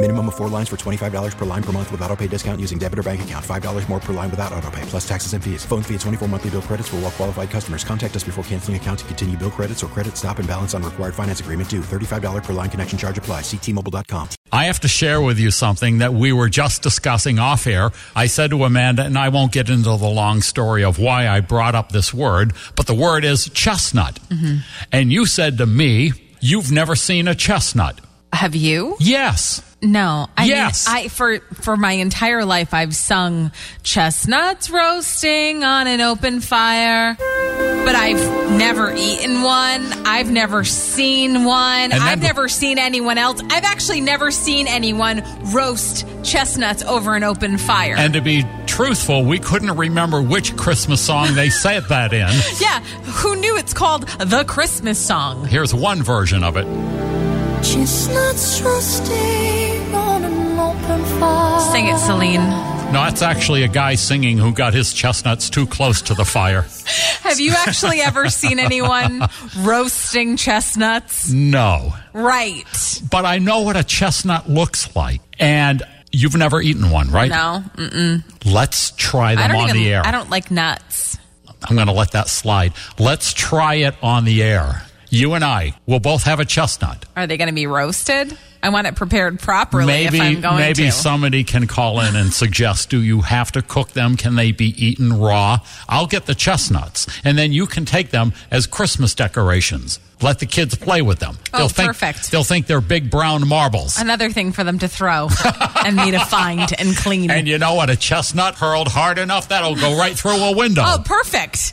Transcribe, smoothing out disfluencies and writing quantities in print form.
Minimum of 4 lines for $25 per line per month with auto pay discount using debit or bank account. $5 more per line without auto pay, plus taxes and fees. Phone fee at 24 monthly bill credits for all well qualified customers. Contact us before canceling account to continue bill credits or credit stop and balance on required finance agreement due. $35 per line connection charge applies. See T-Mobile.com. I have to share with you something that we were just discussing off air. I said to Amanda, and I won't get into the long story of why I brought up this word, but the word is chestnut. Mm-hmm. And you said to me, you've never seen a chestnut. Have you? Yes. No. I mean, for my entire life, I've sung chestnuts roasting on an open fire, but I've never eaten one. I've never seen one. I've never seen anyone else. I've actually never seen anyone roast chestnuts over an open fire. And to be truthful, we couldn't remember which Christmas song they said that in. Yeah. Who knew it's called The Christmas Song? Here's one version of it. Chestnuts roasting on an open fire. Sing it, Celine. No, that's actually a guy singing who got his chestnuts too close to the fire. Have you actually ever seen anyone roasting chestnuts? No. Right. But I know what a chestnut looks like. And you've never eaten one, right? No. Mm-mm. Let's try them on the air. I don't like nuts. I'm going to let that slide. Let's try it on the air. You and I will both have a chestnut. Are they going to be roasted? I want it prepared properly if I'm going to. Maybe somebody can call in and suggest, do you have to cook them? Can they be eaten raw? I'll get the chestnuts, and then you can take them as Christmas decorations. Let the kids play with them. Oh, perfect. They'll think they're big brown marbles. Another thing for them to throw and me to find and clean. And you know what? A chestnut hurled hard enough, that'll go right through a window. Oh, perfect.